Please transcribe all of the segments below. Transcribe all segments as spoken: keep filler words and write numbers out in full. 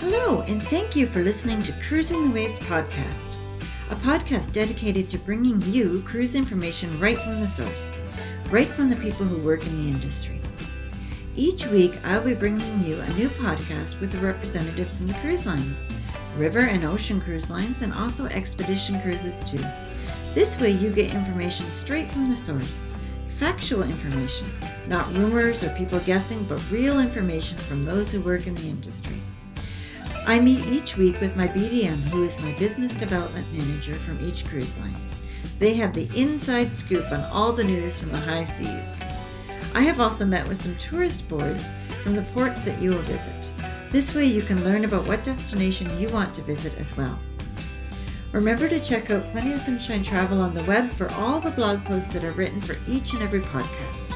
Hello, and thank you for listening to Cruising the Waves podcast, a podcast dedicated to bringing you cruise information right from the source, right from the people who work in the industry. Each week, I'll be bringing you a new podcast with a representative from the cruise lines, river and ocean cruise lines, and also expedition cruises too. This way you get information straight from the source, factual information, not rumors or people guessing, but real information from those who work in the industry. I meet each week with my B D M, who is my business development manager from each cruise line. They have the inside scoop on all the news from the high seas. I have also met with some tourist boards from the ports that you will visit. This way you can learn about what destination you want to visit as well. Remember to check out Plenty of Sunshine Travel on the web for all the blog posts that are written for each and every podcast.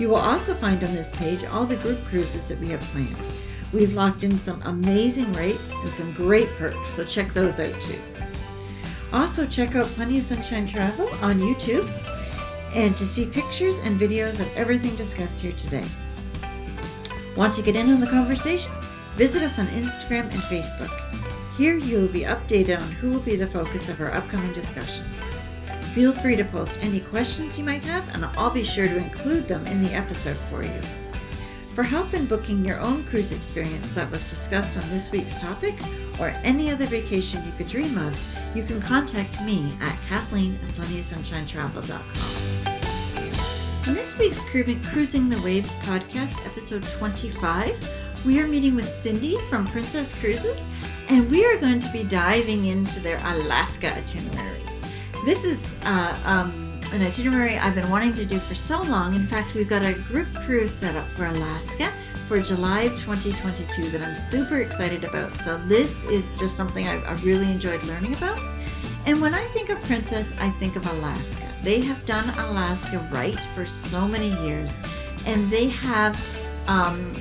You will also find on this page all the group cruises that we have planned. We've locked in some amazing rates and some great perks, so check those out too. Also check out Plenty of Sunshine Travel on YouTube and to see pictures and videos of everything discussed here today. Want to get in on the conversation? Visit us on Instagram and Facebook. Here you'll be updated on who will be the focus of our upcoming discussions. Feel free to post any questions you might have, and I'll be sure to include them in the episode for you. For help in booking your own cruise experience that was discussed on this week's topic or any other vacation you could dream of, you can contact me at Kathleen at plenty of sunshine travel dot com. In this week's Cruising the Waves podcast, episode twenty-five, we are meeting with Cindy from Princess Cruises, and we are going to be diving into their Alaska itineraries. This is uh, um, an itinerary I've been wanting to do for so long. In fact, we've got a group cruise set up for Alaska for July of twenty twenty-two that I'm super excited about. So this is just something I've, I've really enjoyed learning about. And when I think of Princess, I think of Alaska. They have done Alaska right for so many years, and they have um,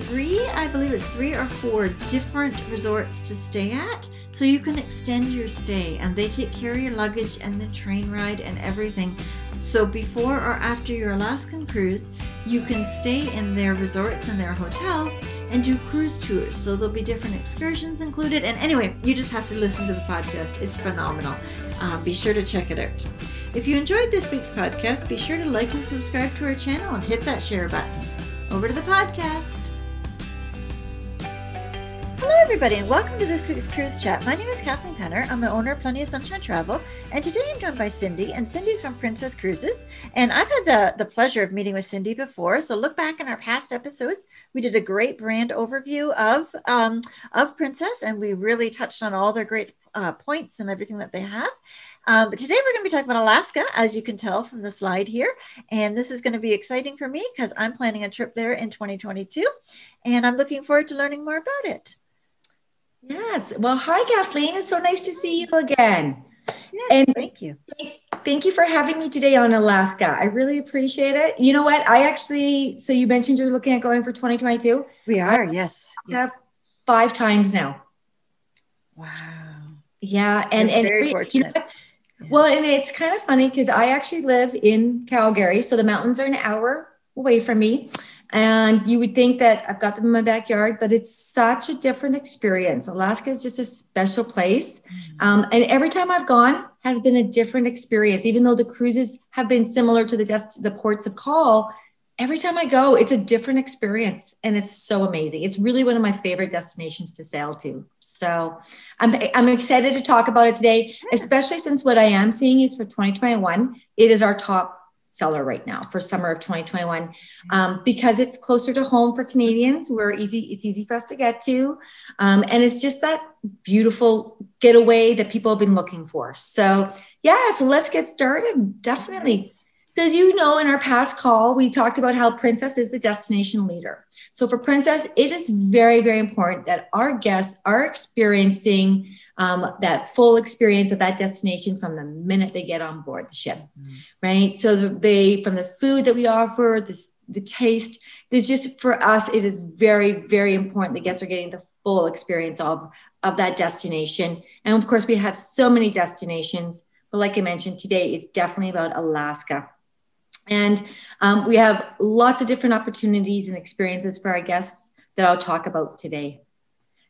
three, I believe it's three or four different resorts to stay at. So you can extend your stay, and they take care of your luggage and the train ride and everything. So before or after your Alaskan cruise, you can stay in their resorts and their hotels and do cruise tours. So there'll be different excursions included. And anyway, you just have to listen to the podcast. It's phenomenal. Uh, be sure to check it out. If you enjoyed this week's podcast, be sure to like and subscribe to our channel and hit that share button. Over to the podcast. Hello everybody, and welcome to this week's Cruise Chat. My name is Kathleen Penner. I'm the owner of Plenty of Sunshine Travel, and today I'm joined by Cindy, and Cindy's from Princess Cruises, and I've had the, the pleasure of meeting with Cindy before, so look back in our past episodes. We did a great brand overview of, um, of Princess, and we really touched on all their great uh, points and everything that they have. Um, but today we're going to be talking about Alaska, as you can tell from the slide here. And this is going to be exciting for me because I'm planning a trip there in twenty twenty-two, and I'm looking forward to learning more about it. Yes. Well, hi, Kathleen. It's so nice to see you again. Yes, and thank you. Thank, thank you for having me today on Alaska. I really appreciate it. You know what? I actually, so you mentioned you're looking at going for twenty twenty-two. We are, yes. Yeah. Five times now. Wow. Yeah. And, and very fortunate. You know what? Yeah. Well, and it's kind of funny because I actually live in Calgary. So the mountains are an hour away from me. And you would think that I've got them in my backyard, but it's such a different experience. Alaska is just a special place. Um, and every time I've gone has been a different experience, even though the cruises have been similar to the dest- the ports of call. Every time I go, it's a different experience. And it's so amazing. It's really one of my favorite destinations to sail to. So I'm, I'm excited to talk about it today, especially since what I am seeing is for twenty twenty-one. It is our top seller right now for summer of twenty twenty-one, um, because it's closer to home for Canadians. We're easy. It's easy for us to get to. Um, and it's just that beautiful getaway that people have been looking for. So yeah, so let's get started. Definitely. So as you know, in our past call, we talked about how Princess is the destination leader. So for Princess, it is very, very important that our guests are experiencing um, that full experience of that destination from the minute they get on board the ship, mm-hmm. right? So they, from the food that we offer, this, the taste, there's just, for us, it is very, very important that guests are getting the full experience of, of that destination. And of course, we have so many destinations, but like I mentioned, today is definitely about Alaska. And um, we have lots of different opportunities and experiences for our guests that I'll talk about today.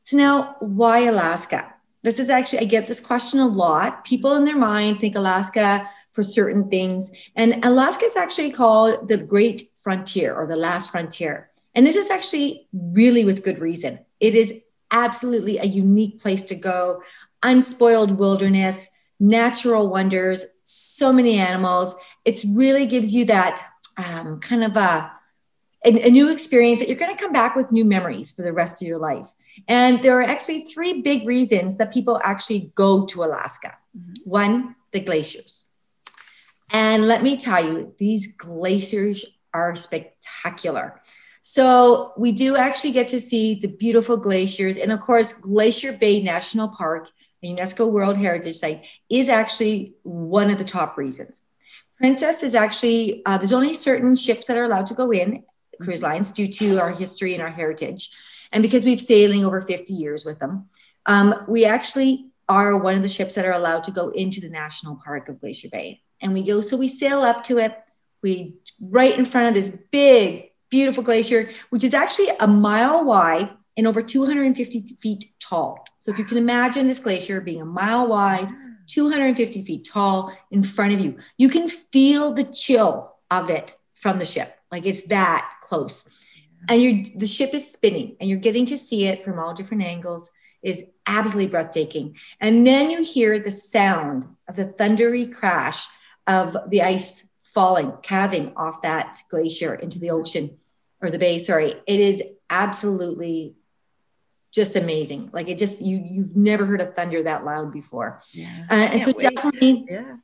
So now, why Alaska? This is actually, I get this question a lot. People in their mind think Alaska for certain things. And Alaska is actually called the Great Frontier or the Last Frontier. And this is actually really with good reason. It is absolutely a unique place to go. Unspoiled wilderness, natural wonders, so many animals. It really gives you that um, kind of a a new experience that you're going to come back with new memories for the rest of your life. And there are actually three big reasons that people actually go to Alaska. Mm-hmm. One, the glaciers. And let me tell you, these glaciers are spectacular. So we do actually get to see the beautiful glaciers. And of course, Glacier Bay National Park, a UNESCO World Heritage Site, is actually one of the top reasons. Princess is actually, uh, there's only certain ships that are allowed to go in, cruise lines, due to our history and our heritage. And because we've sailing over fifty years with them, um, we actually are one of the ships that are allowed to go into the National Park of Glacier Bay. And we go, so we sail up to it. We right in front of this big, beautiful glacier, which is actually a mile wide and over two hundred fifty feet tall. So if you can imagine this glacier being a mile wide, two hundred fifty feet tall in front of you, you can feel the chill of it from the ship. Like it's that close. And you're, the ship is spinning and you're getting to see it from all different angles. Is absolutely breathtaking. And then you hear the sound of the thundery crash of the ice falling, calving off that glacier into the ocean or the bay, sorry. It is absolutely just amazing. Like it just, you, you've never heard of thunder that loud before. Yeah. Uh, and so wait. definitely, yeah.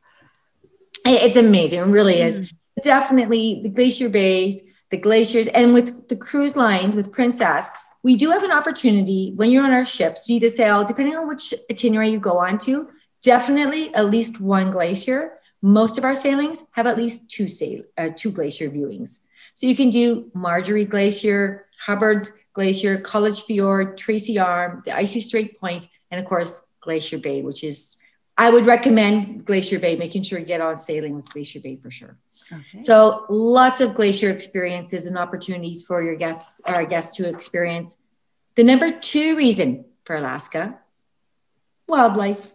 It's amazing, it really mm. is. Definitely the glacier bays, the glaciers, and with the cruise lines, with Princess, we do have an opportunity when you're on our ships to either sail, depending on which itinerary you go on to, definitely at least one glacier. Most of our sailings have at least two sail, uh, two glacier viewings. So you can do Marjorie Glacier, Hubbard Glacier, College Fjord, Tracy Arm, the Icy Strait Point, and of course, Glacier Bay, which is, I would recommend Glacier Bay, making sure you get on sailing with Glacier Bay for sure. Okay. So lots of glacier experiences and opportunities for your guests or our guests to experience. The number two reason for Alaska, wildlife,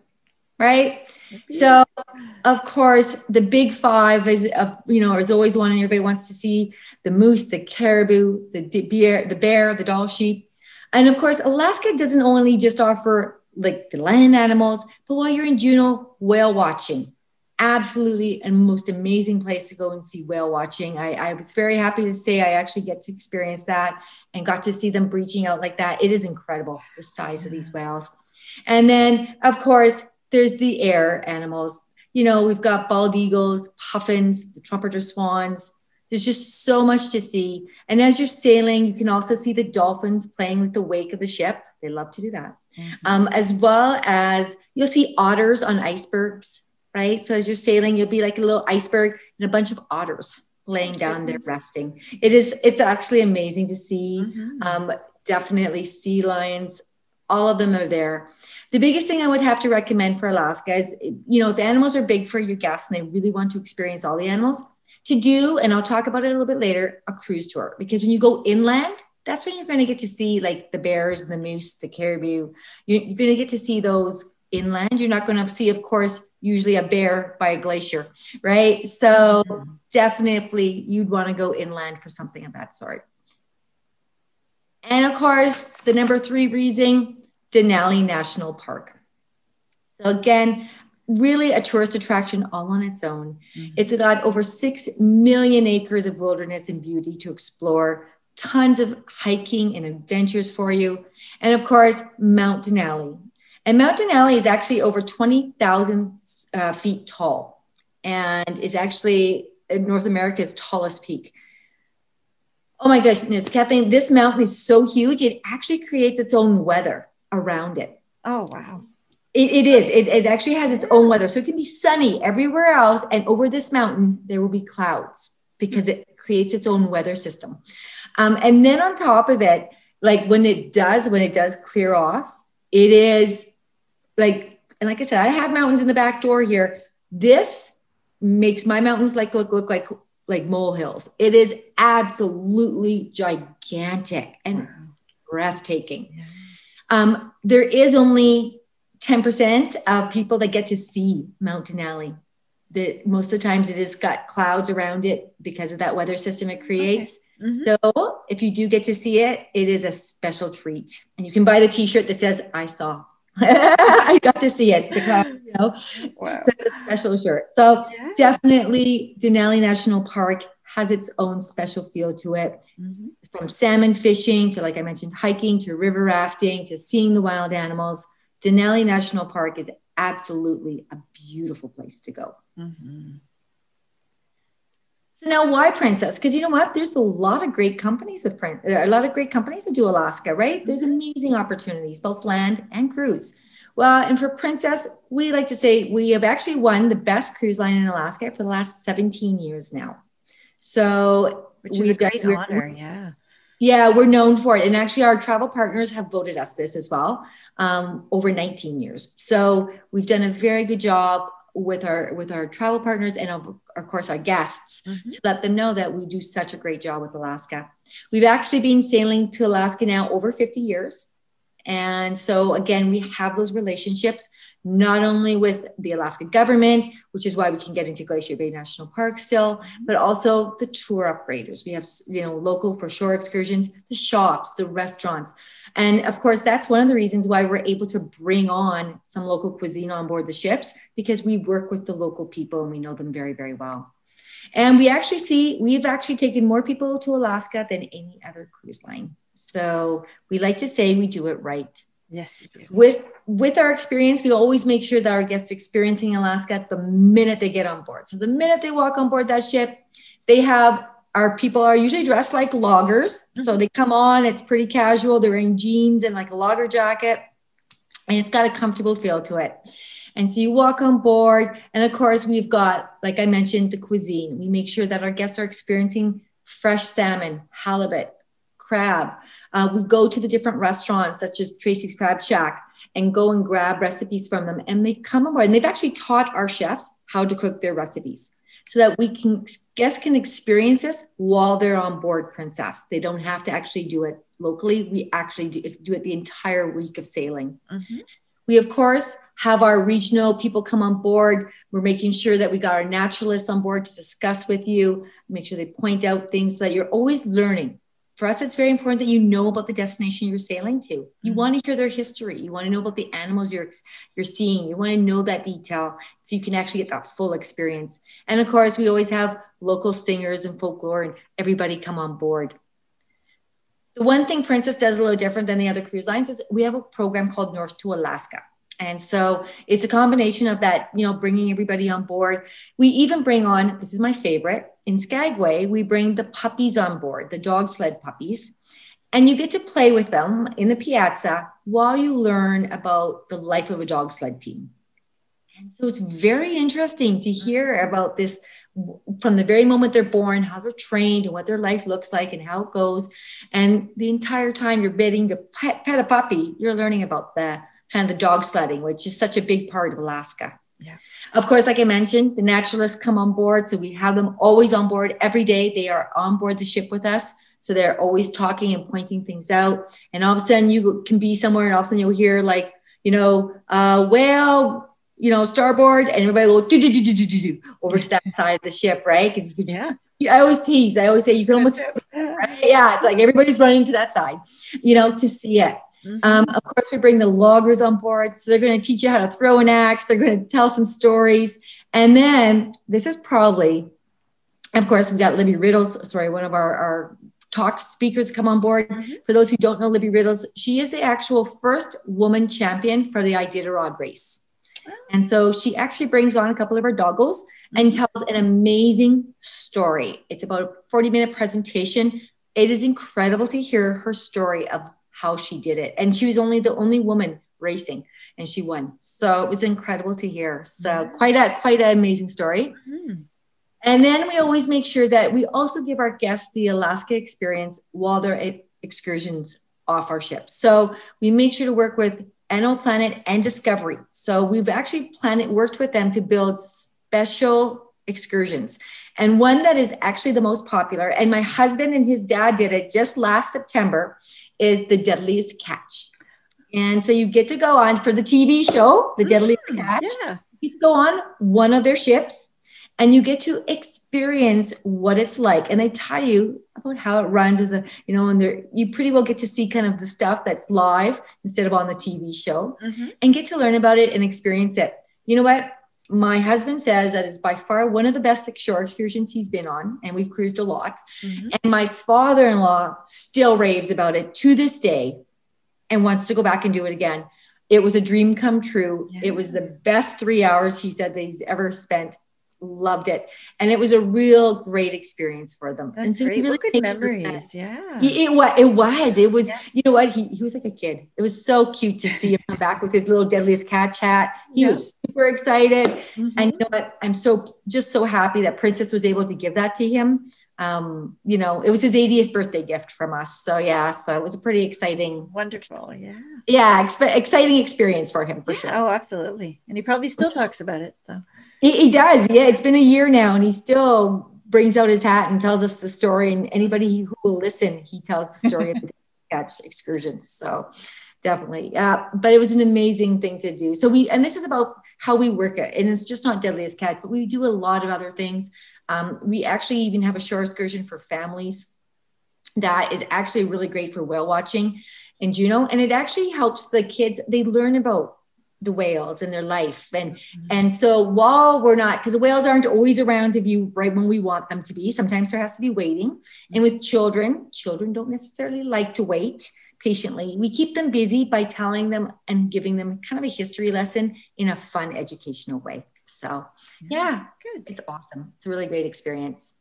right? Okay. So of course the big five is, uh, you know, is always one and everybody wants to see the moose, the caribou, the bear, the bear, the doll sheep. And of course, Alaska doesn't only just offer like the land animals, but while you're in Juneau, whale watching. Absolutely, and most amazing place to go and see whale watching. I, I was very happy to say I actually get to experience that and got to see them breaching out like that. It is incredible, the size of these whales. And then, of course, there's the air animals. You know, we've got bald eagles, puffins, the trumpeter swans. There's just so much to see. And as you're sailing, you can also see the dolphins playing with the wake of the ship. They love to do that. Mm-hmm. Um, as well as you'll see otters on icebergs. Right? So as you're sailing, you'll be like a little iceberg and a bunch of otters laying down there resting. It is, it's actually amazing to see, mm-hmm. um, definitely sea lions, all of them are there. The biggest thing I would have to recommend for Alaska is, you know, if animals are big for your guests and they really want to experience all the animals, to do, and I'll talk about it a little bit later, a cruise tour. Because when you go inland, that's when you're going to get to see like the bears and the moose, the caribou. You're, you're going to get to see those inland. You're not going to see, of course, usually a bear by a glacier, right? So mm-hmm. definitely you'd want to go inland for something of that sort. And of course, the number three reason, Denali National Park. So again, really a tourist attraction all on its own. Mm-hmm. It's got over six million acres of wilderness and beauty to explore, tons of hiking and adventures for you. And of course, Mount Denali. And Mount Denali is actually over twenty thousand uh, feet tall and is actually North America's tallest peak. Oh my goodness, Kathleen, this mountain is so huge. It actually creates its own weather around it. Oh, wow. It, it is. It, it actually has its own weather. So it can be sunny everywhere else. And over this mountain, there will be clouds because it creates its own weather system. Um, and then on top of it, like when it does, when it does clear off, it is like, and like I said, I have mountains in the back door here. This makes my mountains like look, look like, like molehills. It is absolutely gigantic and breathtaking. Um, there is only ten percent of people that get to see Mount Denali. The, most of the times it has got clouds around it because of that weather system it creates. Okay. Mm-hmm. So if you do get to see it, it is a special treat. And you can buy the t-shirt that says, I saw. I got to see it. The clouds, you know? Wow. So it's a special shirt. So yeah. Definitely Denali National Park has its own special feel to it. Mm-hmm. From salmon fishing to, like I mentioned, hiking to river rafting to seeing the wild animals. Denali National Park is absolutely a beautiful place to go. Mm-hmm. So now why Princess? Because you know what? There's a lot of great companies with Prin- a lot of great companies that do Alaska, right? There's amazing opportunities, both land and cruise. Well, and for Princess, we like to say we have actually won the best cruise line in Alaska for the last seventeen years now. So which is a great done, honor, we're, yeah. Yeah, we're known for it. And actually our travel partners have voted us this as well, um, over nineteen years. So we've done a very good job with our with our travel partners and of, of course our guests, mm-hmm. to let them know that we do such a great job with Alaska. We've actually been sailing to Alaska now over fifty years. And so again, we have those relationships, not only with the Alaska government, which is why we can get into Glacier Bay National Park still, but also the tour operators. We have, you know, local for shore excursions, the shops, the restaurants. And of course, that's one of the reasons why we're able to bring on some local cuisine on board the ships, because we work with the local people and we know them very, very well. And we actually see, we've actually taken more people to Alaska than any other cruise line. So we like to say we do it right. Yes, you do. With, with our experience, we always make sure that our guests are experiencing Alaska the minute they get on board. So the minute they walk on board that ship, they have, our people are usually dressed like loggers. Mm-hmm. So they come on, it's pretty casual. They're wearing jeans and like a logger jacket, and it's got a comfortable feel to it. And so you walk on board. And of course, we've got, like I mentioned, the cuisine. We make sure that our guests are experiencing fresh salmon, halibut, crab. Uh, we go to the different restaurants, such as Tracy's Crab Shack, and go and grab recipes from them. And they come aboard, and they've actually taught our chefs how to cook their recipes so that we can, guests can experience this while they're on board Princess. They don't have to actually do it locally. We actually do, do it the entire week of sailing. Mm-hmm. We, of course, have our regional people come on board. We're making sure that we got our naturalists on board to discuss with you, make sure they point out things so that you're always learning. For us, it's very important that you know about the destination you're sailing to. You mm-hmm. want to hear their history. You want to know about the animals you're, you're seeing. You want to know that detail so you can actually get that full experience. And of course, we always have local singers and folklore and everybody come on board. The one thing Princess does a little different than the other cruise lines is we have a program called North to Alaska. And so it's a combination of that, you know, bringing everybody on board. We even bring on, this is my favorite, in Skagway, we bring the puppies on board, the dog sled puppies, and you get to play with them in the piazza while you learn about the life of a dog sled team. And so it's very interesting to hear about this from the very moment they're born, how they're trained and what their life looks like and how it goes. And the entire time you're bidding to pet, pet a puppy, you're learning about the kind of the dog sledding, which is such a big part of Alaska. Yeah. Of course, like I mentioned, the naturalists come on board. So we have them always on board every day. They are on board the ship with us. So they're always talking and pointing things out. And all of a sudden you can be somewhere and all of a sudden you'll hear like, you know, uh, whale, you know, starboard, and everybody will do, do, do, do, do, do, do over to that side of the ship, right? Because you could, yeah. you, I always tease, I always say you can almost, right? Yeah, it's like everybody's running to that side, you know, to see it. Mm-hmm. Um, of course, we bring the loggers on board, so they're going to teach you how to throw an axe, they're going to tell some stories, and then this is probably, of course, we've got Libby Riddles, sorry, one of our, our talk speakers come on board. Mm-hmm. For those who don't know Libby Riddles, she is the actual first woman champion for the Iditarod race. And so she actually brings on a couple of her doggos and tells an amazing story. It's about a forty minute presentation. It is incredible to hear her story of how she did it. And she was only the only woman racing and she won. So it was incredible to hear. So quite a, quite an amazing story. Mm-hmm. And then we always make sure that we also give our guests the Alaska experience while they're at excursions off our ship. So we make sure to work with Animal Planet and Discovery. So we've actually planet worked with them to build special excursions. And one that is actually the most popular, and my husband and his dad did it just last September, is the Deadliest Catch. And so you get to go on for the T V show, The Deadliest Catch. Yeah. You go on one of their ships and you get to experience what it's like. And they tell you about how it runs as a, you know, and there you pretty well get to see kind of the stuff that's live instead of on the T V show, mm-hmm. and get to learn about it and experience it. You know what? My husband says that is by far one of the best shore excursions he's been on, and we've cruised a lot. Mm-hmm. And my father-in-law still raves about it to this day and wants to go back and do it again. It was a dream come true. Yeah. It was the best three hours he said that he's ever spent. Loved it. And it was a real great experience for them. That's and so great. He really what good memories. Yeah. It, it was, it was, it was, yeah. You know what? He, he was like a kid. It was so cute to see him come back with his little Deadliest Catch hat. He yeah. was super excited. Mm-hmm. And you know what? I'm so, just so happy that Princess was able to give that to him. Um, you know, it was his eightieth birthday gift from us. So yeah, so it was a pretty exciting, wonderful, yeah, yeah, exp- exciting experience for him for yeah. sure. Oh, absolutely, and he probably still talks about it. So he, he does. Yeah, it's been a year now, and he still brings out his hat and tells us the story. And anybody who will listen, he tells the story of the catch excursions. So definitely, uh, but it was an amazing thing to do. So we, and this is about how we work it, and it's just not Deadliest Catch, but we do a lot of other things. Um, we actually even have a shore excursion for families that is actually really great for whale watching in Juneau. And it actually helps the kids, they learn about the whales and their life. And, mm-hmm. and so while we're not, because the whales aren't always around to view right when we want them to be, sometimes there has to be waiting. Mm-hmm. And with children, children don't necessarily like to wait patiently. We keep them busy by telling them and giving them kind of a history lesson in a fun educational way. So yeah, good. It's awesome. It's a really great experience.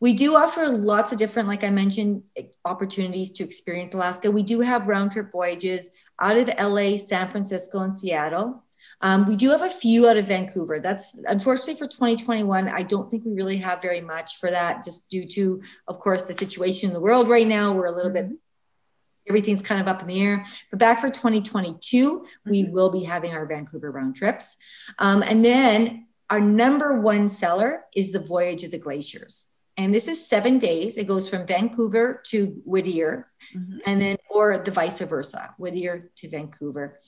We do offer lots of different, like I mentioned, opportunities to experience Alaska. We do have round trip voyages out of L A, San Francisco, and Seattle. Um, we do have a few out of Vancouver. That's unfortunately for twenty twenty-one. I don't think we really have very much for that, just due to, of course, the situation in the world right now. We're a little bit, everything's kind of up in the air, but back for twenty twenty-two, mm-hmm. we will be having our Vancouver round trips. Um, and then our number one seller is the Voyage of the Glaciers. And this is seven days. It goes from Vancouver to Whittier, mm-hmm. and then, or the vice versa, Whittier to Vancouver.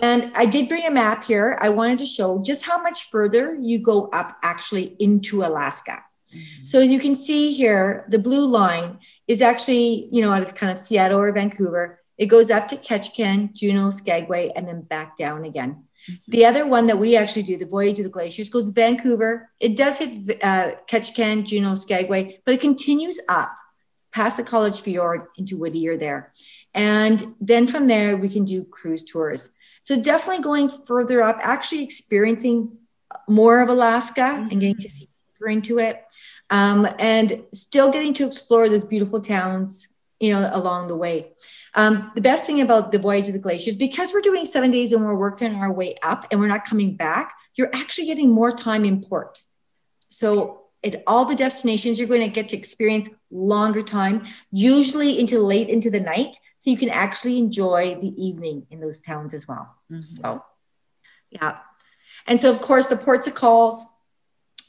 And I did bring a map here. I wanted to show just how much further you go up actually into Alaska. Mm-hmm. So as you can see here, the blue line is actually, you know, out of kind of Seattle or Vancouver. It goes up to Ketchikan, Juneau, Skagway, and then back down again. Mm-hmm. The other one that we actually do, the Voyage of the Glaciers, goes to Vancouver. It does hit uh, Ketchikan, Juneau, Skagway, but it continues up past the College Fjord into Whittier there. And then from there, we can do cruise tours. So definitely going further up, actually experiencing more of Alaska, mm-hmm. and getting to see deeper into it. Um, and still getting to explore those beautiful towns, you know, along the way. Um, the best thing about the Voyage of the Glaciers, because we're doing seven days and we're working our way up and we're not coming back, you're actually getting more time in port. So at all the destinations, you're going to get to experience longer time, usually into late into the night. So you can actually enjoy the evening in those towns as well. Mm-hmm. So, yeah. And so, of course, the ports of calls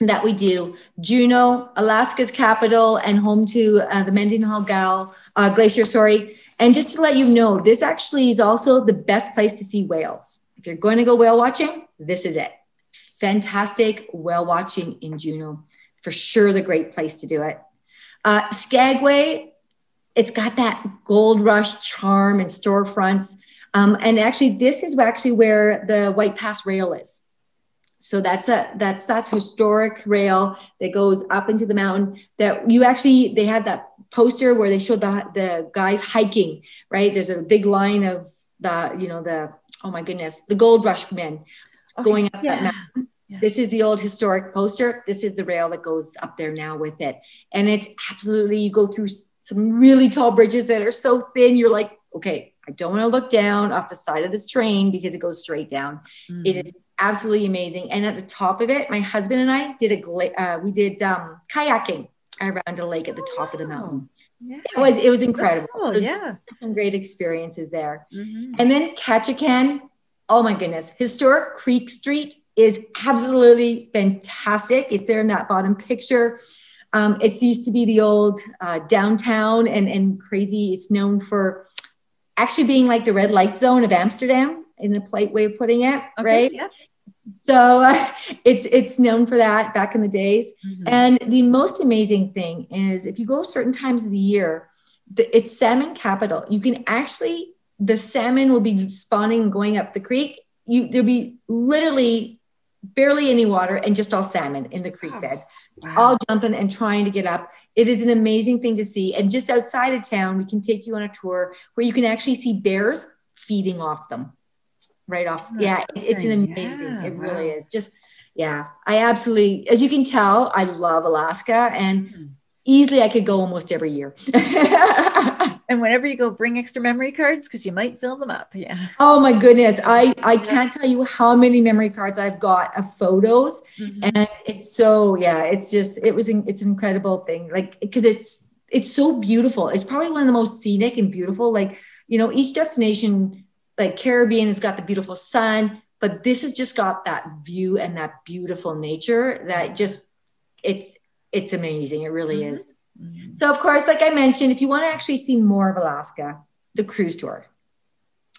that we do, Juneau, Alaska's capital and home to uh, the Mendenhall Gal, uh, Glacier, sorry. And just to let you know, this actually is also the best place to see whales. If you're going to go whale watching, this is it. Fantastic whale watching in Juneau. For sure, the great place to do it. Uh, Skagway, it's got that gold rush charm and storefronts. Um, and actually, this is actually where the White Pass Rail is. So that's a, that's, that's historic rail that goes up into the mountain that you actually, they had that poster where they showed the, the guys hiking, right? There's a big line of the, you know, the, oh my goodness, the gold rush men okay. going up yeah. that mountain. Yeah. This is the old historic poster. This is the rail that goes up there now with it. And it's absolutely, you go through some really tall bridges that are so thin. You're like, okay, I don't want to look down off the side of this train because it goes straight down. Mm-hmm. It is absolutely amazing. And at the top of it, my husband and I did a, gla- uh, we did um, kayaking around a lake at the top oh, of the mountain. Yeah. It was, it was incredible. Cool, so yeah. Some great experiences there. Mm-hmm. And then Ketchikan. Oh my goodness. Historic Creek Street is absolutely fantastic. It's there in that bottom picture. Um, it's used to be the old uh, downtown and, and crazy. It's known for actually being like the red light zone of Amsterdam, in the polite way of putting it, okay, right? Yeah. So uh, it's it's known for that back in the days. Mm-hmm. And the most amazing thing is if you go certain times of the year, the, it's salmon capital. You can actually, the salmon will be spawning and going up the creek. You There'll be literally barely any water and just all salmon in the creek oh, bed, wow. all jumping and trying to get up. It is an amazing thing to see. And just outside of town, we can take you on a tour where you can actually see bears feeding off them. Right off. Oh, yeah. It's an amazing, yeah, it really wow. is just, yeah, I absolutely, as you can tell, I love Alaska and mm-hmm. easily I could go almost every year. And whenever you go, bring extra memory cards because you might fill them up. Yeah. Oh my goodness. I, I can't tell you how many memory cards I've got of photos. Mm-hmm. And it's so, yeah, it's just, it was, it's an incredible thing. Like, because it's, it's so beautiful. It's probably one of the most scenic and beautiful, like, you know, each destination, like Caribbean has got the beautiful sun, but this has just got that view and that beautiful nature that just, it's, it's amazing. It really mm-hmm. is. Mm-hmm. So of course, like I mentioned, if you want to actually see more of Alaska, the cruise tour,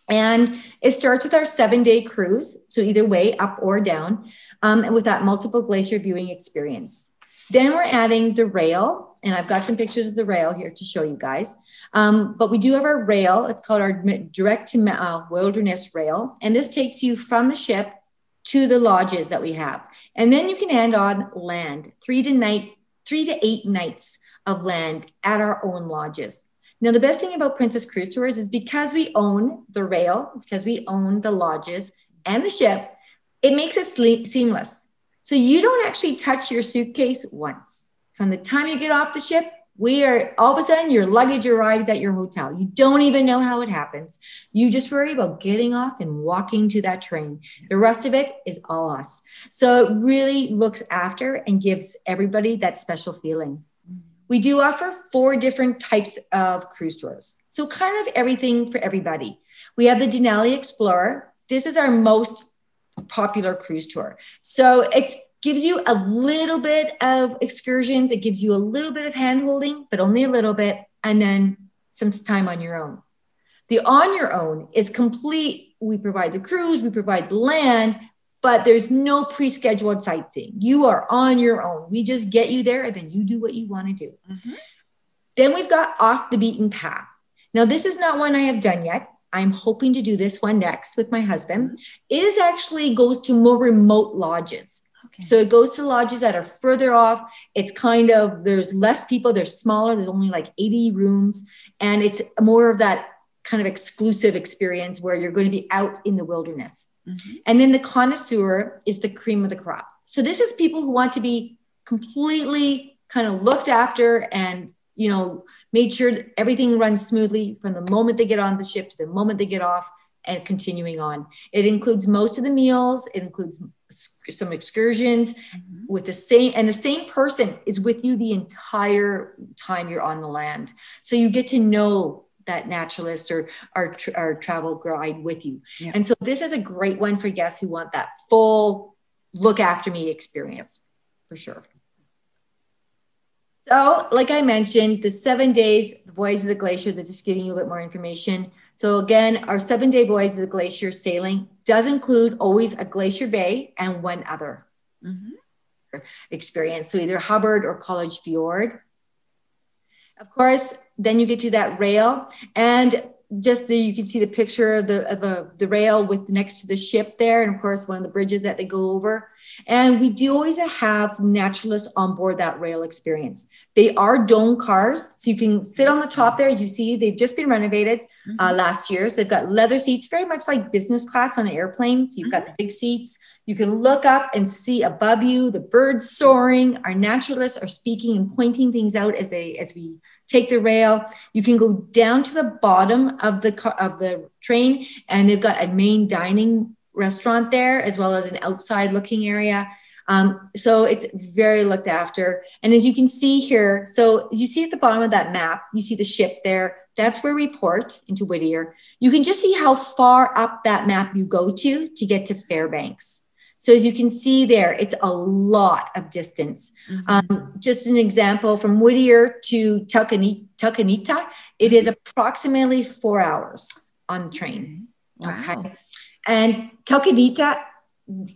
and it starts with our seven day cruise. So either way, up or down, um, and with that multiple glacier viewing experience, then we're adding the rail. And I've got some pictures of the rail here to show you guys. Um, but we do have our rail. It's called our direct to uh, wilderness rail. And this takes you from the ship to the lodges that we have. And then you can end on land, three to night, three to eight nights of land at our own lodges. Now, the best thing about Princess Cruise Tours is because we own the rail, because we own the lodges and the ship, it makes it sleep seamless. So you don't actually touch your suitcase once. From the time you get off the ship, we are all of a sudden your luggage arrives at your hotel. You don't even know how it happens. You just worry about getting off and walking to that train. The rest of it is all us. So it really looks after and gives everybody that special feeling. We do offer four different types of cruise tours. So kind of everything for everybody. We have the Denali Explorer. This is our most popular cruise tour. So it's gives you a little bit of excursions. It gives you a little bit of hand holding, but only a little bit. And then some time on your own. The on your own is complete. We provide the cruise, we provide the land, but there's no pre-scheduled sightseeing. You are on your own. We just get you there and then you do what you want to do. Mm-hmm. Then we've got off the beaten path. Now, this is not one I have done yet. I'm hoping to do this one next with my husband. It is actually goes to more remote lodges. Okay. So it goes to lodges that are further off. It's kind of, there's less people, they're smaller. There's only like eighty rooms. And it's more of that kind of exclusive experience where you're going to be out in the wilderness. Mm-hmm. And then the connoisseur is the cream of the crop. So this is people who want to be completely kind of looked after and, you know, made sure that everything runs smoothly from the moment they get on the ship to the moment they get off and continuing on. It includes most of the meals. It includes some excursions mm-hmm. with the same, and the same person is with you the entire time you're on the land. So you get to know that naturalist or our, our travel guide with you. Yeah. And so this is a great one for guests who want that full look after me experience for sure. So like I mentioned, the seven days, the Voyage of the Glacier, that's just giving you a bit more information. So again, our seven day Voyage of the Glacier sailing does include always a Glacier Bay and one other mm-hmm. experience. So either Hubbard or College Fjord. Of course, then you get to that rail and just the, you can see the picture of the, of the, the rail with next to the ship there. And of course, one of the bridges that they go over. And we do always have naturalists on board that rail experience. They are dome cars. So you can sit on the top there. As you see, they've just been renovated uh, last year. So they've got leather seats, very much like business class on an airplane. So you've got the big seats. You can look up and see above you, the birds soaring. Our naturalists are speaking and pointing things out as they, as we take the rail. You can go down to the bottom of the car, of the train, and they've got a main dining restaurant there, as well as an outside looking area. Um, so it's very looked after. And as you can see here, so as you see at the bottom of that map, you see the ship there. That's where we port into Whittier. You can just see how far up that map you go to, to get to Fairbanks. So as you can see there, it's a lot of distance. Mm-hmm. Um, just an example, from Whittier to Telcanita, it is approximately four hours. on the train. Wow. Okay. And Telcanita,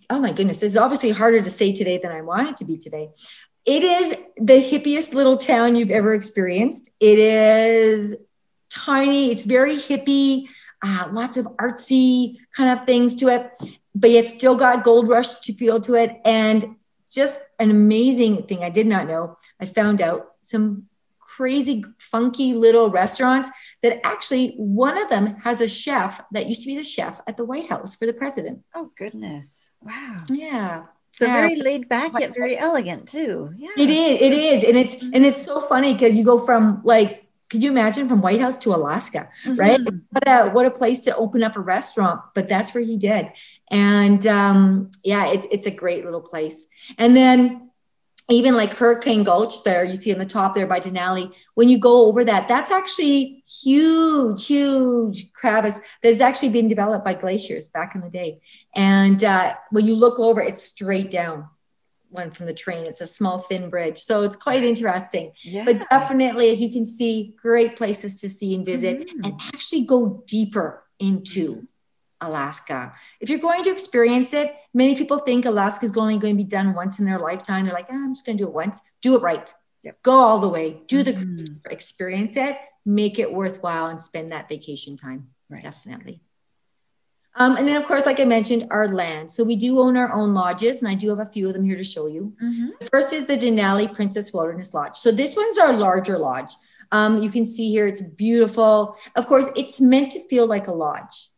oh my goodness, this is obviously harder to say today than I want it to be today. It is the hippiest little town you've ever experienced. It is tiny. It's very hippie, uh, lots of artsy kind of things to it, but it's still got gold rush to feel to it. And just an amazing thing I did not know, I found out some crazy, funky little restaurants that actually one of them has a chef that used to be the chef at the White House for the president. Oh, goodness. Wow. Yeah. So yeah. Very laid back, yet very elegant too. Yeah. It is. It is. And it's, and it's so funny because you go from like, could you imagine from White House to Alaska, mm-hmm. right? What a, what a place to open up a restaurant, but that's where he did. And um, yeah, it's, it's a great little place. And then even like Hurricane Gulch there, you see on the top there by Denali, when you go over that, that's actually huge, huge crevice that's actually been developed by glaciers back in the day. And uh, when you look over, it's straight down one from the train. It's a small, thin bridge. So it's quite interesting, yeah. But definitely, as you can see, great places to see and visit mm-hmm. and actually go deeper into Alaska. If you're going to experience it, many people think Alaska is only going to be done once in their lifetime. They're like, oh, I'm just going to do it once. Do it right. Yep. Go all the way. Do the mm-hmm. experience it. Make it worthwhile and spend that vacation time. Right. Definitely. Um, and then, of course, like I mentioned, our land. So we do own our own lodges, and I do have a few of them here to show you. Mm-hmm. The first is the Denali Princess Wilderness Lodge. So this one's our larger lodge. Um, you can see here, it's beautiful. Of course, it's meant to feel like a lodge.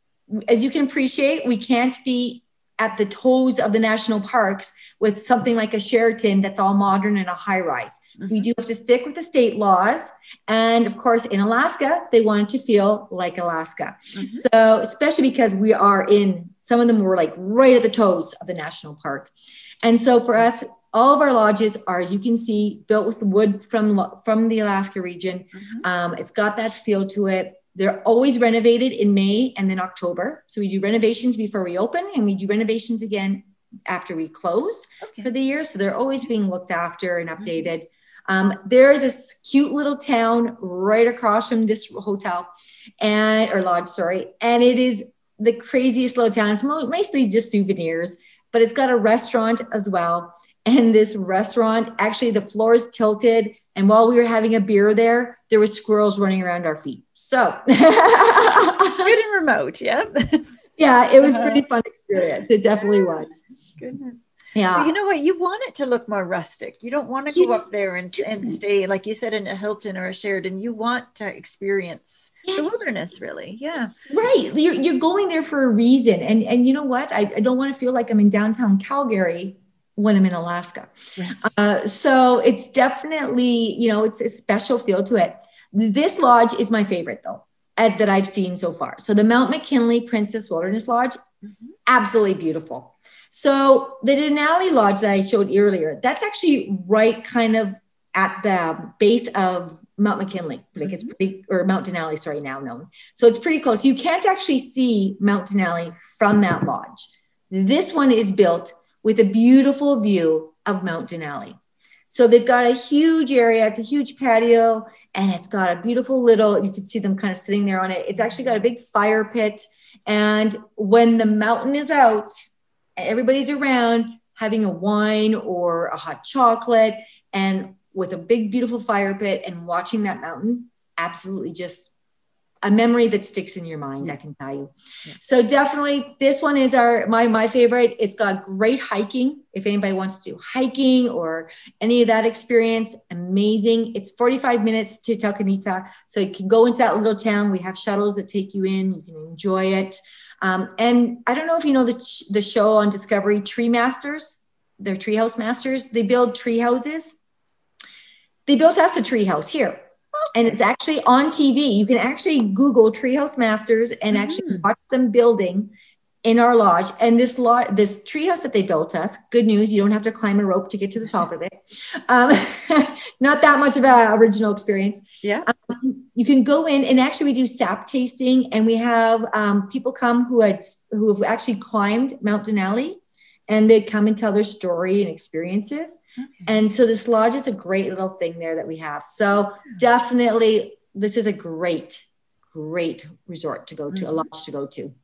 As you can appreciate, we can't be at the toes of the national parks with something like a Sheraton that's all modern and a high rise. Mm-hmm. We do have to stick with the state laws. And of course, in Alaska, they wanted to feel like Alaska. Mm-hmm. So especially because we are in, some of them were like right at the toes of the national park. And so for us, all of our lodges are, as you can see, built with wood from, from the Alaska region. Mm-hmm. Um, it's got that feel to it. They're always renovated in May and then October. So we do renovations before we open and we do renovations again after we close okay. for the year. So they're always being looked after and updated. Um, there is a cute little town right across from this hotel and or lodge, sorry. And it is the craziest little town. It's mostly just souvenirs, but it's got a restaurant as well. And this restaurant, actually the floor is tilted. And while we were having a beer there, there were squirrels running around our feet. So good and remote, yeah. Yeah, it was a pretty fun experience. It definitely was. Goodness. Yeah. Well, you know what? You want it to look more rustic. You don't want to go up there and, and stay, like you said, in a Hilton or a Sheridan. You want to experience the wilderness, really. Yeah. Right. You're, you're going there for a reason. And, and you know what? I, I don't want to feel like I'm in downtown Calgary when I'm in Alaska. Right. Uh, so it's definitely, you know, it's a special feel to it. This lodge is my favorite though, at, that I've seen so far. So the Mount McKinley Princess Wilderness Lodge, mm-hmm. absolutely beautiful. So the Denali Lodge that I showed earlier, that's actually right kind of at the base of Mount McKinley, like mm-hmm. it's pretty, or Mount Denali, sorry, now known. So it's pretty close. You can't actually see Mount Denali from that lodge. This one is built with a beautiful view of Mount Denali. So they've got a huge area, it's a huge patio, and it's got a beautiful little, you can see them kind of sitting there on it. It's actually got a big fire pit. And when the mountain is out, everybody's around having a wine or a hot chocolate and with a big, beautiful fire pit and watching that mountain, absolutely just a memory that sticks in your mind, yes. I can tell you. Yes. So definitely this one is our my my favorite. It's got great hiking. If anybody wants to do hiking or any of that experience, amazing. It's forty-five minutes to Talkeetna. So you can go into that little town. We have shuttles that take you in. You can enjoy it. Um, and I don't know if you know the, the show on Discovery, Tree Masters. They're Treehouse Masters. They build tree houses. They built us a tree house here. And it's actually on T V. You can actually Google Treehouse Masters and actually mm-hmm. watch them building in our lodge. And this lodge, this treehouse that they built us, good news, you don't have to climb a rope to get to the top of it. Um, not that much of an original experience. Yeah. Um, you can go in and actually we do sap tasting and we have um, people come who had, who have actually climbed Mount Denali and they come and tell their story and experiences. Okay. And so this lodge is a great little thing there that we have. So definitely this is a great, great resort to go to, mm-hmm. a lodge to go to.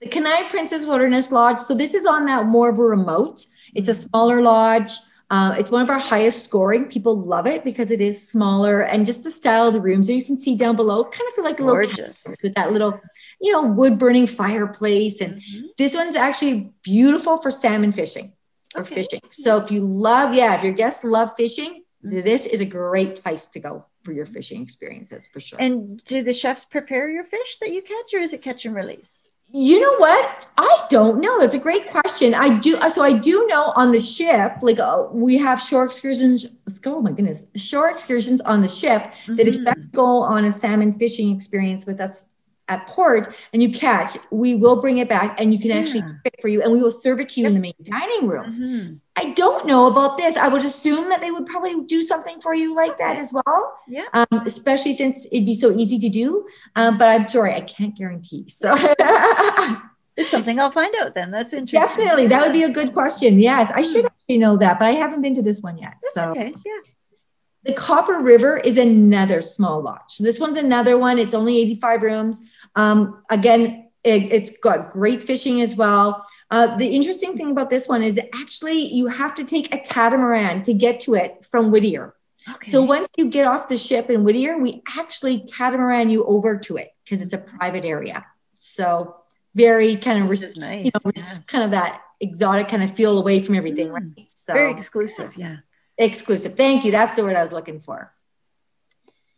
The Kenai Princess Wilderness Lodge. So this is on that more of a remote. It's a smaller lodge. Uh, it's one of our highest scoring. People love it because it is smaller, and just the style of the rooms that you can see down below kind of feel like a little gorgeous with that little, you know, wood burning fireplace. And mm-hmm. this one's actually beautiful for salmon fishing or okay. fishing. So if you love, yeah, if your guests love fishing, mm-hmm. this is a great place to go for your fishing experiences for sure. And do the chefs prepare your fish that you catch, or is it catch and release? You know what? I don't know. That's a great question. I do. So I do know on the ship, like oh, we have shore excursions. Let's go. Oh my goodness. Shore excursions on the ship mm-hmm. that if you go on a salmon fishing experience with us at port and you catch, we will bring it back and you can yeah. actually cook it for you, and we will serve it to you yep. in the main dining room. Mm-hmm. I don't know about this. I would assume that they would probably do something for you like that as well. Yeah. Um, especially since it'd be so easy to do. Um, but I'm sorry, I can't guarantee. So it's something I'll find out then. That's interesting. Definitely. That would be a good question. Yes. I should actually know that, but I haven't been to this one yet. That's so okay. Yeah. The Copper River is another small lodge. So this one's another one. It's only eighty-five rooms. Um, again, it, it's got great fishing as well. Uh, the interesting thing about this one is actually you have to take a catamaran to get to it from Whittier. Okay. So once you get off the ship in Whittier, we actually catamaran you over to it because it's a private area. So very kind of, res- nice. you know, yeah. kind of that exotic kind of feel away from everything. Mm. Right? So, very exclusive. Yeah. yeah. Exclusive. Thank you. That's the word I was looking for.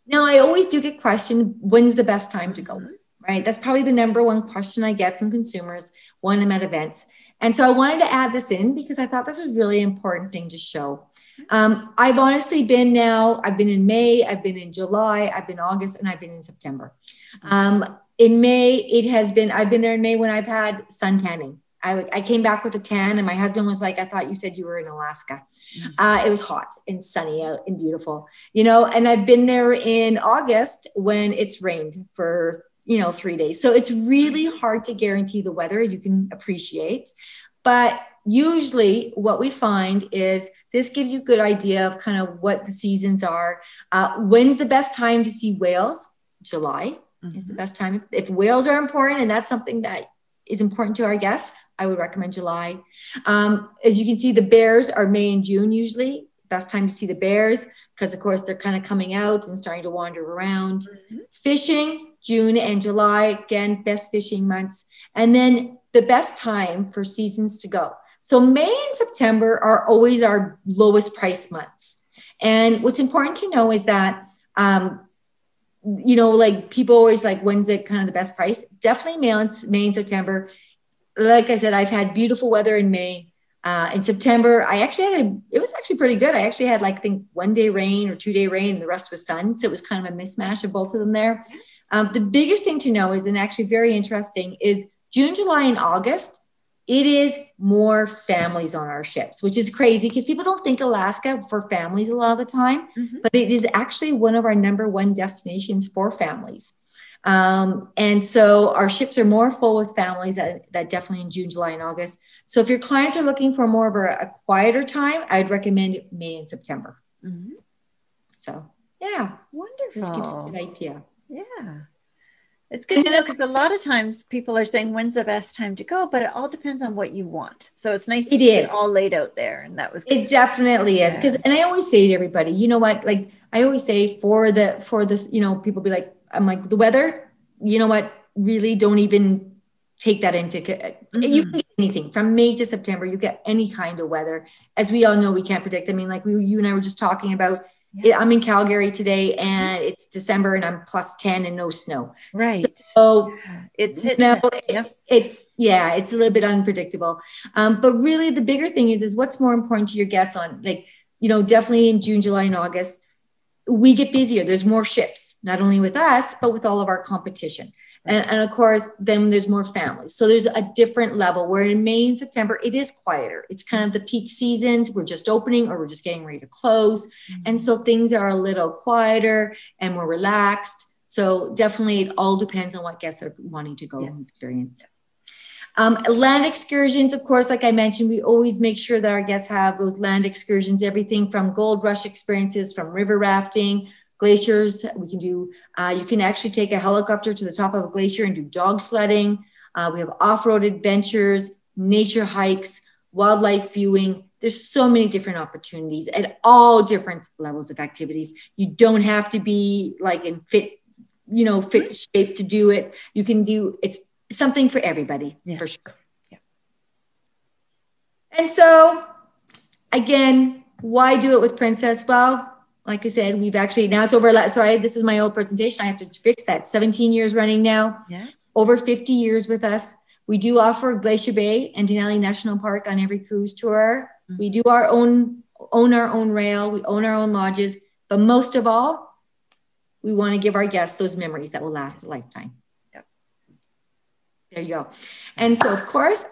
Now, I always do get questioned, when's the best time to go, right? That's probably the number one question I get from consumers when I'm at events. And so I wanted to add this in because I thought this was a really important thing to show. Um, I've honestly been now, I've been in May, I've been in July, I've been August, and I've been in September. Um, in May, it has been, I've been there in May when I've had sun tanning. I, I came back with a tan and my husband was like, I thought you said you were in Alaska. Mm-hmm. Uh, it was hot and sunny out and beautiful, you know, and I've been there in August when it's rained for, you know, three days. So it's really hard to guarantee the weather, as you can appreciate. But usually what we find is this gives you a good idea of kind of what the seasons are. Uh, when's the best time to see whales? July mm-hmm. is the best time. If, if whales are important, and that's something that is important to our guests, I would recommend July. Um, as you can see, the bears are May and June usually. Best time to see the bears because, of course, they're kind of coming out and starting to wander around. Mm-hmm. Fishing, June and July, again, best fishing months. And then the best time for seasons to go. So May and September are always our lowest price months. And what's important to know is that, um, you know, like people always like, when's it kind of the best price? Definitely May and, May and September. Like I said, I've had beautiful weather in May. Uh, in September, I actually had, a, it was actually pretty good. I actually had like, I think one day rain or two day rain and the rest was sun. So it was kind of a mismatch of both of them there. Um, the biggest thing to know is, and actually very interesting, is June, July, and August, it is more families on our ships, which is crazy because people don't think Alaska for families a lot of the time, mm-hmm. but it is actually one of our number one destinations for families. Um, and so our ships are more full with families that, that definitely in June, July, and August. So if your clients are looking for more of a, a quieter time, I'd recommend May and September. Mm-hmm. So yeah. Wonderful. This gives you a good idea. Yeah. It's good to know because a lot of times people are saying, when's the best time to go? But it all depends on what you want. So it's nice to it see is. it all laid out there. And that was good. It definitely yeah. is. Because, and I always say to everybody, you know what, like I always say for the, for this, you know, people be like, I'm like the weather, you know what, really don't even take that into, mm-hmm. you can get anything from May to September, you get any kind of weather. As we all know, we can't predict. I mean, like we, you and I were just talking about, yeah. I'm in Calgary today and it's December and I'm plus ten and no snow. Right. So yeah. it's, you know, it, yep. it's, yeah, it's a little bit unpredictable. Um, but really the bigger thing is, is what's more important to your guests on like, you know, definitely in June, July, and August, we get busier. There's more ships. Not only with us, but with all of our competition. And, and of course, then there's more families. So there's a different level where in May and September, it is quieter. It's kind of the peak seasons. We're just opening or we're just getting ready to close. Mm-hmm. And so things are a little quieter and more relaxed. So definitely it all depends on what guests are wanting to go yes. and experience. Um, land excursions, of course, like I mentioned, we always make sure that our guests have both land excursions, everything from gold rush experiences, from river rafting, glaciers. We can do, uh, you can actually take a helicopter to the top of a glacier and do dog sledding. Uh, we have off-road adventures, nature hikes, wildlife viewing. There's so many different opportunities at all different levels of activities. You don't have to be like in fit, you know, fit shape to do it. You can do, it's something for everybody, yeah. For sure. Yeah. And so again, why do it with Princess? Well, like I said, we've actually, now it's over, sorry, this is my old presentation. I have to fix that. seventeen years running now, yeah. Over fifty years with us. We do offer Glacier Bay and Denali National Park on every cruise tour. Mm-hmm. We do our own, own our own rail. We own our own lodges. But most of all, we want to give our guests those memories that will last a lifetime. Yep. There you go. And so, of course,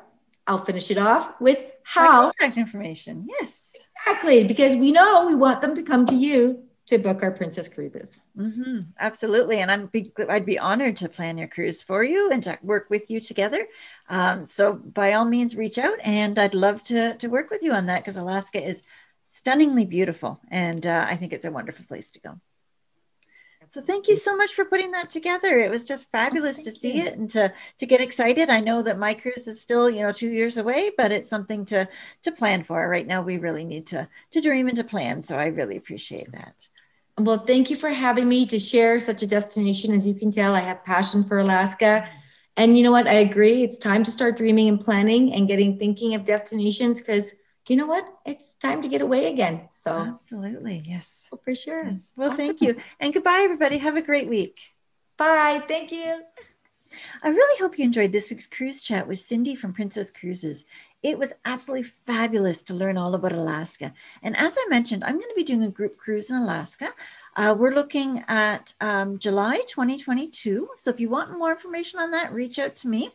I'll finish it off with how. Our contact information, yes. Exactly, because we know we want them to come to you to book our Princess Cruises. Mm-hmm. Absolutely. And I'm be, I'd be honored to plan your cruise for you and to work with you together. Um, so by all means, reach out, and I'd love to, to work with you on that, because Alaska is stunningly beautiful. And uh, I think it's a wonderful place to go. So thank you so much for putting that together. It was just fabulous oh, to see you. it and to, to get excited. I know that my cruise is still, you know, two years away, but it's something to, to plan for. Right now, we really need to, to dream and to plan. So I really appreciate that. Well, thank you for having me to share such a destination. As you can tell, I have passion for Alaska. And you know what? I agree. It's time to start dreaming and planning and getting thinking of destinations, because you know what? It's time to get away again. So absolutely. Yes. Well, for sure. Yes. Well, awesome. Thank you. And goodbye, everybody. Have a great week. Bye. Thank you. I really hope you enjoyed this week's cruise chat with Cindy from Princess Cruises. It was absolutely fabulous to learn all about Alaska. And as I mentioned, I'm going to be doing a group cruise in Alaska. Uh, we're looking at um, July twenty twenty-two. So if you want more information on that, reach out to me.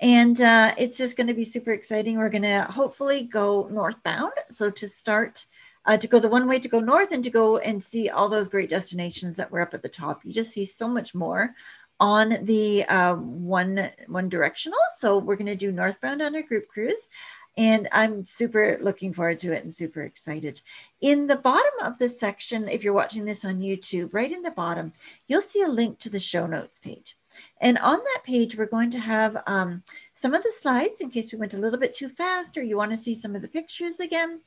And uh, it's just going to be super exciting. We're going to hopefully go northbound. So to start, uh, to go the one way to go north and to go and see all those great destinations that were up at the top. You just see so much more on the uh, one one directional. So we're going to do northbound on our group cruise, and I'm super looking forward to it and super excited. In the bottom of this section, if you're watching this on YouTube, right in the bottom, you'll see a link to the show notes page. And on that page, we're going to have um, some of the slides in case we went a little bit too fast or you want to see some of the pictures again.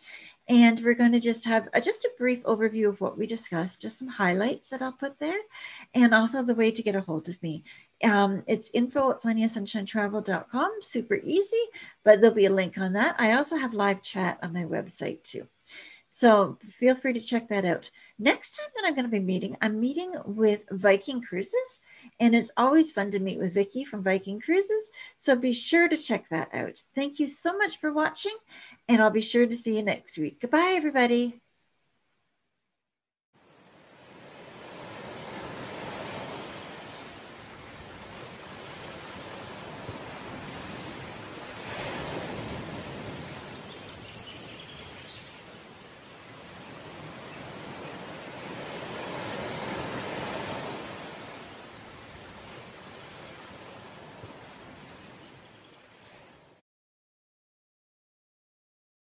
And we're going to just have a, just a brief overview of what we discussed, just some highlights that I'll put there, and also the way to get a hold of me. Um, it's info at plenty of sunshine travel dot com, super easy, but there'll be a link on that. I also have live chat on my website too. So feel free to check that out. Next time that I'm going to be meeting, I'm meeting with Viking Cruises. And it's always fun to meet with Vicky from Viking Cruises. So be sure to check that out. Thank you so much for watching, and I'll be sure to see you next week. Goodbye, everybody.